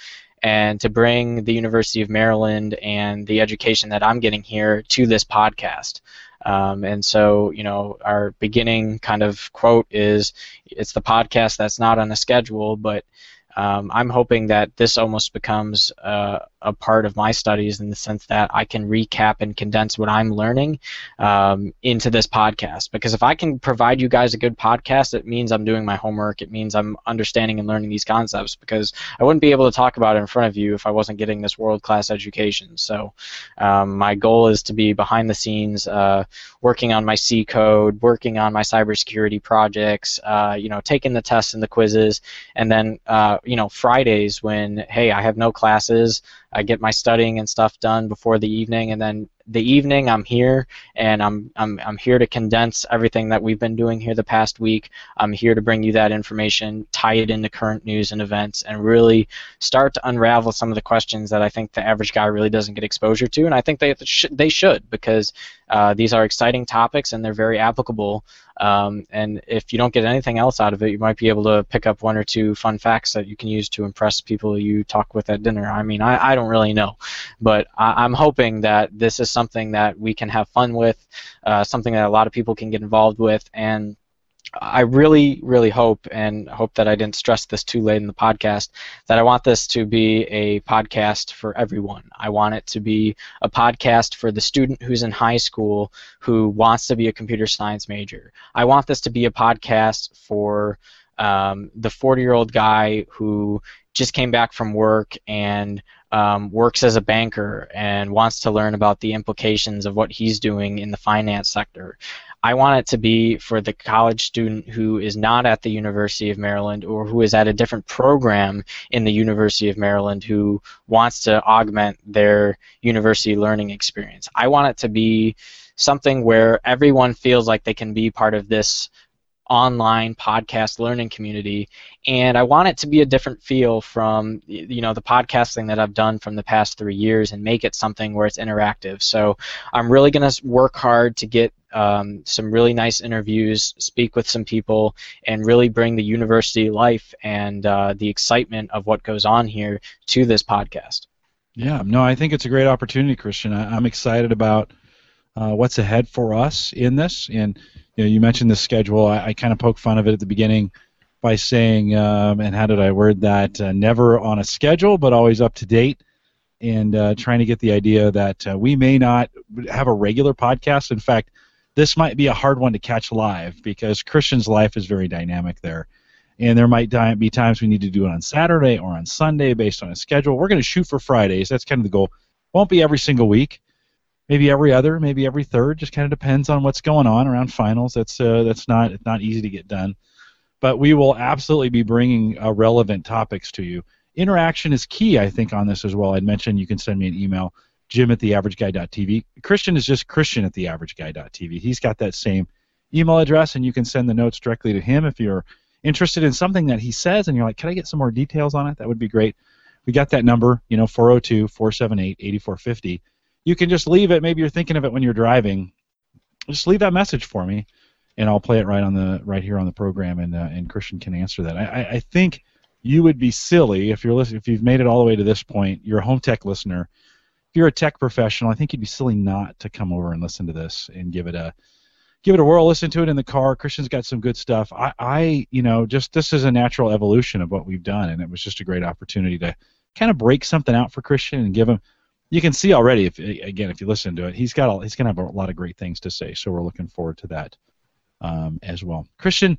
and to bring the University of Maryland and the education that I'm getting here to this podcast. Um, and so, you know, our beginning kind of quote is, it's the podcast that's not on a schedule, but um, I'm hoping that this almost becomes uh, a part of my studies, in the sense that I can recap and condense what I'm learning um, into this podcast. Because if I can provide you guys a good podcast, it means I'm doing my homework. It means I'm understanding and learning these concepts, because I wouldn't be able to talk about it in front of you if I wasn't getting this world-class education. So um, my goal is to be behind the scenes, uh, working on my C code, working on my cybersecurity projects, uh, you know, taking the tests and the quizzes, and then uh, you know, Fridays when, hey, I have no classes, I get my studying and stuff done before the evening, and then the evening I'm here, and I'm, I'm, I'm here to condense everything that we've been doing here the past week. I'm here to bring you that information, tie it into current news and events, and really start to unravel some of the questions that I think the average guy really doesn't get exposure to, and I think they, sh they should, because uh, these are exciting topics and they're very applicable, um, and if you don't get anything else out of it, you might be able to pick up one or two fun facts that you can use to impress people you talk with at dinner. I mean, I, I don't really know, but I, I'm hoping that this is something that we can have fun with, uh, something that a lot of people can get involved with. And I really, really hope, and hope that I didn't stress this too late in the podcast, that I want this to be a podcast for everyone. I want it to be a podcast for the student who's in high school who wants to be a computer science major. I want this to be a podcast for um, the forty-year-old guy who just came back from work and um, works as a banker and wants to learn about the implications of what he's doing in the finance sector. I want it to be for the college student who is not at the University of Maryland, or who is at a different program in the University of Maryland, who wants to augment their university learning experience. I want it to be something where everyone feels like they can be part of this online podcast learning community, and I want it to be a different feel from, you know, the podcast thing that I've done from the past three years, and make it something where it's interactive. So I'm really going to work hard to get um, some really nice interviews, speak with some people, and really bring the university life and uh, the excitement of what goes on here to this podcast. Yeah, no, I think it's a great opportunity, Christian. I, I'm excited about uh, what's ahead for us in this, and you know, you mentioned the schedule. I, I kind of poke fun of it at the beginning by saying, um, and how did I word that? Uh, never on a schedule, but always up to date, and uh, trying to get the idea that uh, we may not have a regular podcast. In fact, this might be a hard one to catch live, because Christian's life is very dynamic there, and there might be times we need to do it on Saturday or on Sunday based on a schedule. We're going to shoot for Fridays. That's kind of the goal. Won't be every single week. Maybe every other, maybe every third. Just kind of depends on what's going on around finals. That's uh, that's not it's not easy to get done, but we will absolutely be bringing uh, relevant topics to you. Interaction is key, I think, on this as well. I'd mentioned you can send me an email, Jim at the average guy dot T V. Christian is just Christian at the average guy dot T V. He's got that same email address, and you can send the notes directly to him if you're interested in something that he says and you're like, can I get some more details on it? That would be great. We got that number, you know, four oh two, four seven eight, eight four five oh. You can just leave it. Maybe you're thinking of it when you're driving. Just leave that message for me, and I'll play it right on the right here on the program, and uh, and Christian can answer that. I, I think you would be silly if you're listening, if you've made it all the way to this point. You're a home tech listener. If you're a tech professional, I think you'd be silly not to come over and listen to this and give it a give it a whirl. Listen to it in the car. Christian's got some good stuff. I, I you know, just this is a natural evolution of what we've done, and it was just a great opportunity to kind of break something out for Christian and give him. You can see already, if again, if you listen to it, he's got all, he's going to have a lot of great things to say. So we're looking forward to that um, as well, Christian.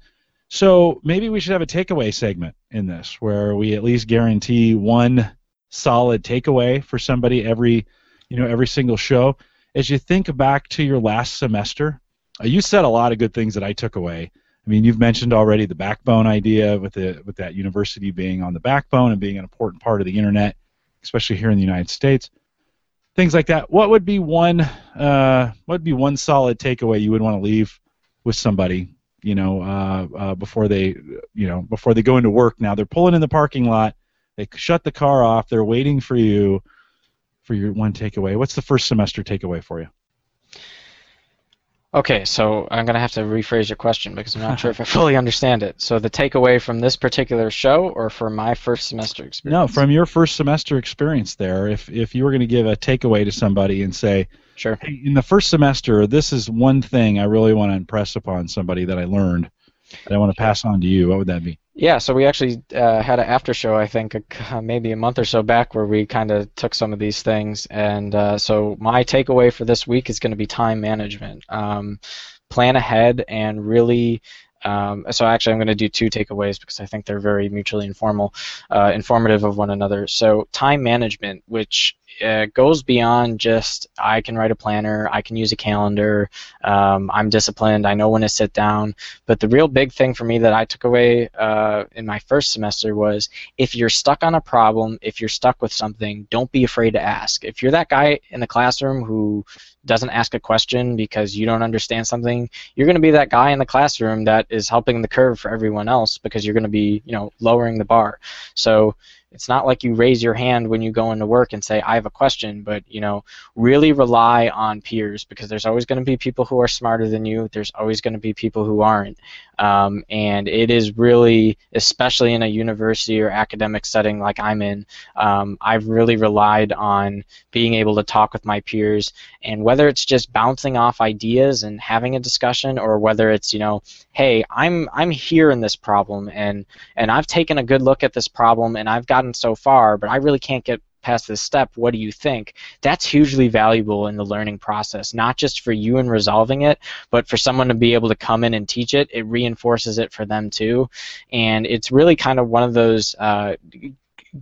So maybe we should have a takeaway segment in this, where we at least guarantee one solid takeaway for somebody every, you know, every single show. As you think back to your last semester, uh, you said a lot of good things that I took away. I mean, you've mentioned already the backbone idea with the with that university being on the backbone and being an important part of the internet, especially here in the United States. Things like that. What would be one? Uh, what would be one solid takeaway you would want to leave with somebody? You know, uh, uh, before they, you know, before they go into work. Now they're pulling in the parking lot. They shut the car off. They're waiting for you, for your one takeaway. What's the first semester takeaway for you? Okay, so I'm gonna have to rephrase your question because I'm not sure if I fully understand it. So the takeaway from this particular show, or from my first semester experience? No, from your first semester experience there. If if you were gonna give a takeaway to somebody and say, sure, hey, in the first semester, this is one thing I really want to impress upon somebody that I learned that I want to pass on to you, what would that be? Yeah, so we actually uh, had an after show, I think, uh, maybe a month or so back, where we kind of took some of these things. And uh, so my takeaway for this week is going to be time management. Um, plan ahead and really um, – so actually I'm going to do two takeaways because I think they're very mutually informal, uh, informative of one another. So time management, which uh, goes beyond just I can write a planner, I can use a calendar, um, I'm disciplined, I know when to sit down. But the real big thing for me that I took away uh, in my first semester was, if you're stuck on a problem, if you're stuck with something, don't be afraid to ask. If you're that guy in the classroom who doesn't ask a question because you don't understand something, you're going to be that guy in the classroom that is helping the curve for everyone else, because you're going to be, you know, lowering the bar. So it's not like you raise your hand when you go into work and say, I have a question, but, you know, really rely on peers, because there's always going to be people who are smarter than you. There's always going to be people who aren't. Um, and it is really, especially in a university or academic setting like I'm in, um, I've really relied on being able to talk with my peers. And whether it's just bouncing off ideas and having a discussion, or whether it's, you know, hey, I'm I'm here in this problem, and and I've taken a good look at this problem, and I've gotten so far, but I really can't get past this step, what do you think? That's hugely valuable in the learning process, not just for you in resolving it, but for someone to be able to come in and teach it. It reinforces it for them too, and it's really kind of one of those uh,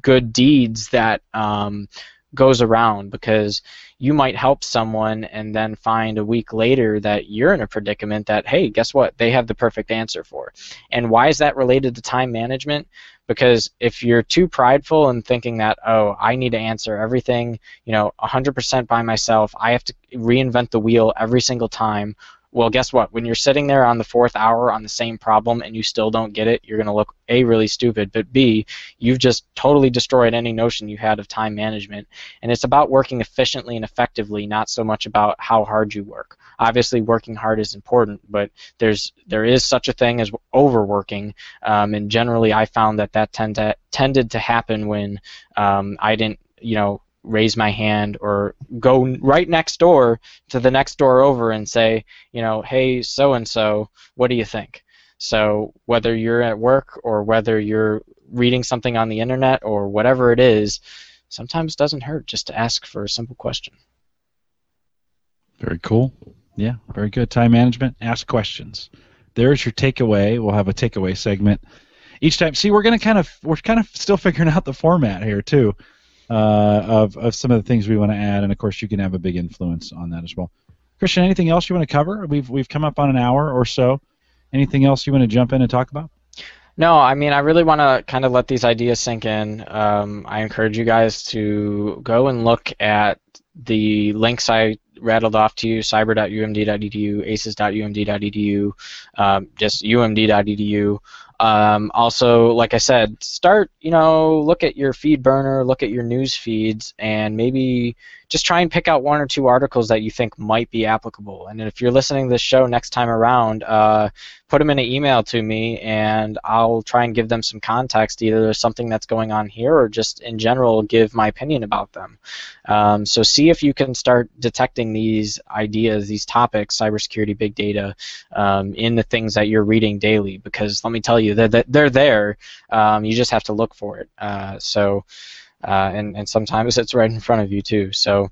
good deeds that um, goes around, because you might help someone and then find a week later that you're in a predicament that, hey, guess what? They have the perfect answer for. And why is that related to time management? Because if you're too prideful and thinking that, oh, I need to answer everything, you know, one hundred percent by myself, I have to reinvent the wheel every single time, well, guess what? When you're sitting there on the fourth hour on the same problem and you still don't get it, you're going to look, A, really stupid, but B, you've just totally destroyed any notion you had of time management. And it's about working efficiently and effectively, not so much about how hard you work. Obviously, working hard is important, but there's there is such a thing as overworking, um, and generally I found that that tend to, tended to happen when um, I didn't, you know, raise my hand or go right next door to the next door over and say, you know, hey, so-and-so, what do you think? So whether you're at work or whether you're reading something on the internet or whatever it is, sometimes it doesn't hurt just to ask for a simple question. Very cool. Yeah, very good. Time management, ask questions. There's your takeaway. We'll have a takeaway segment each time. See, we're going to kind of, we're kind of still figuring out the format here too. Uh, of, of some of the things we want to add, and of course you can have a big influence on that as well. Christian, anything else you want to cover? We've, we've come up on an hour or so. Anything else you want to jump in and talk about? No, I mean, I really want to kind of let these ideas sink in. Um, I encourage you guys to go and look at the links I rattled off to you, cyber dot U M D dot E D U, A C E S dot U M D dot E D U, um, just U M D dot E D U. Um, also, like I said, start, you know, look at your feed burner, look at your news feeds, and maybe just try and pick out one or two articles that you think might be applicable. And if you're listening to this show next time around, uh, put them in an email to me, and I'll try and give them some context, either something that's going on here or just in general give my opinion about them. Um, so see if you can start detecting these ideas, these topics, cybersecurity, big data, um, in the things that you're reading daily, because let me tell you, They're, they're there. Um, you just have to look for it. Uh, so, uh, and, and sometimes it's right in front of you too. So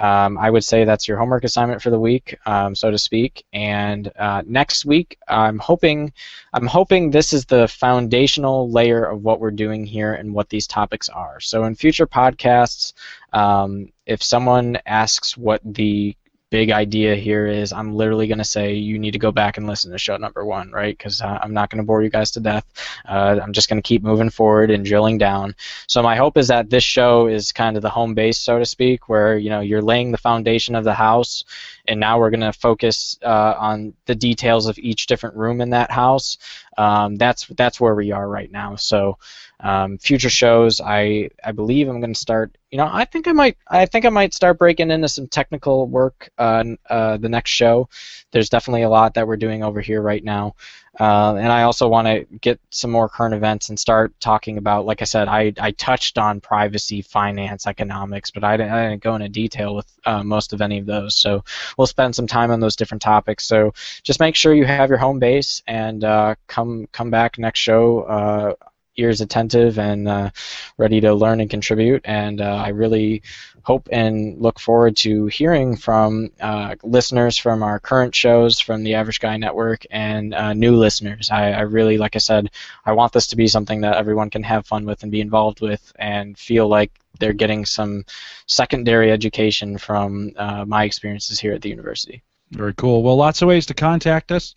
um, I would say that's your homework assignment for the week, um, so to speak. And uh, next week, I'm hoping, I'm hoping this is the foundational layer of what we're doing here and what these topics are. So in future podcasts, um, if someone asks what the big idea here is, I'm literally going to say you need to go back and listen to show number one, right? Because uh, I'm not going to bore you guys to death. Uh, I'm just going to keep moving forward and drilling down. So my hope is that this show is kind of the home base, so to speak, where, you know, you're laying the foundation of the house, and now we're going to focus uh, on the details of each different room in that house. Um, that's that's where we are right now. So um, future shows, I I believe I'm going to start. You know, I think I might I think I might start breaking into some technical work on uh, uh, the next show. There's definitely a lot that we're doing over here right now. Uh, and I also want to get some more current events and start talking about, like I said, I, I touched on privacy, finance, economics, but I didn't, I didn't go into detail with uh, most of any of those. So we'll spend some time on those different topics. So just make sure you have your home base, and uh, come come back next show, uh, ears attentive and uh, ready to learn and contribute. And uh, I really hope and look forward to hearing from uh, listeners from our current shows, from the Average Guy Network, and uh, new listeners. I, I really, like I said, I want this to be something that everyone can have fun with and be involved with and feel like they're getting some secondary education from uh, my experiences here at the university. Very cool. Well, lots of ways to contact us.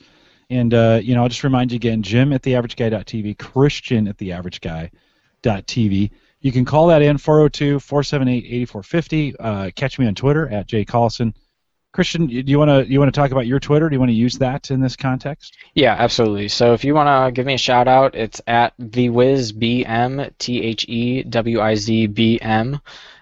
And, uh, you know, I'll just remind you again, Jim at the average guy dot T V, Christian at the average guy dot T V. You can call that in, four oh two, four seven eight, eight four five oh. Uh, catch me on Twitter at Jay Collison. Christian, do you want to you want to talk about your Twitter? Do you want to use that in this context? Yeah, absolutely. So if you want to give me a shout out, it's at TheWizBM, T H E W I Z B M.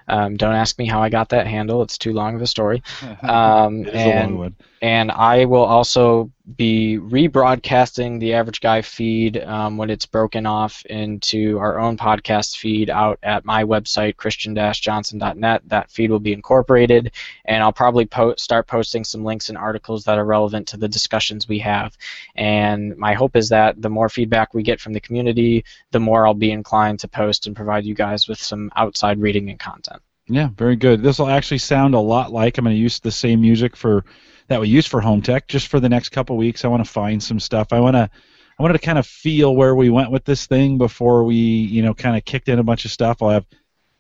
Um, don't ask me how I got that handle. It's too long of a story. Um, it's and, a long one. And I will also be rebroadcasting the Average Guy feed um, when it's broken off into our own podcast feed out at my website, christian dash johnson dot net. That feed will be incorporated, and I'll probably po- start posting some links and articles that are relevant to the discussions we have. And my hope is that the more feedback we get from the community, the more I'll be inclined to post and provide you guys with some outside reading and content. Yeah, very good. This will actually sound a lot like, I'm going to use the same music for that we use for Home Tech just for the next couple weeks. I want to find some stuff. I want to I wanted to kind of feel where we went with this thing before we, you know, kind of kicked in a bunch of stuff. I'll have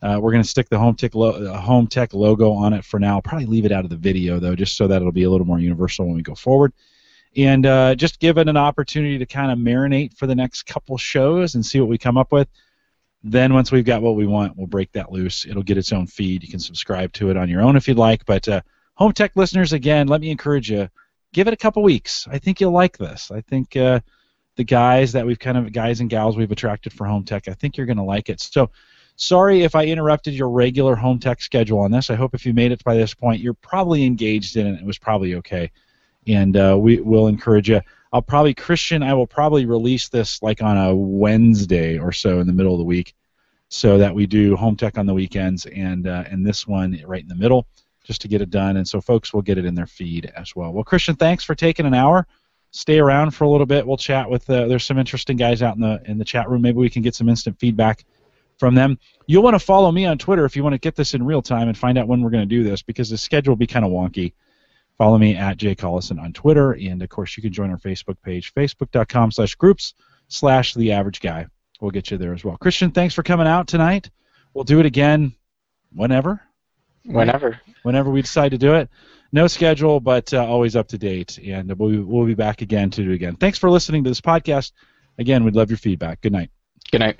uh, we're going to stick the Home Tech lo- Home Tech logo on it for now. I'll probably leave it out of the video though, just so that it'll be a little more universal when we go forward. And uh, just give it an opportunity to kind of marinate for the next couple shows and see what we come up with. Then once we've got what we want, we'll break that loose. It'll get its own feed. You can subscribe to it on your own if you'd like. But uh, Home Tech listeners, again, let me encourage you, give it a couple weeks. I think you'll like this. I think uh, the guys that we've kind of, guys and gals we've attracted for Home Tech, I think you're going to like it. So sorry if I interrupted your regular Home Tech schedule on this. I hope if you made it by this point, you're probably engaged in it. It was probably okay. And uh, we will encourage you. I'll probably, Christian, I will probably release this like on a Wednesday or so in the middle of the week, so that we do Home Tech on the weekends and uh, and this one right in the middle, just to get it done. And so folks will get it in their feed as well. Well, Christian, thanks for taking an hour. Stay around for a little bit. We'll chat with uh, there's some interesting guys out in the in the chat room. Maybe we can get some instant feedback from them. You'll want to follow me on Twitter if you want to get this in real time and find out when we're going to do this, because the schedule will be kind of wonky. Follow me at Jay Collison on Twitter, and of course you can join our Facebook page, facebook dot com slash groups slash the average guy. We'll get you there as well. Christian, thanks for coming out tonight. We'll do it again whenever. Whenever. Whenever we decide to do it. No schedule, but uh, always up to date, and we'll be, we'll be back again to do it again. Thanks for listening to this podcast. Again, we'd love your feedback. Good night. Good night.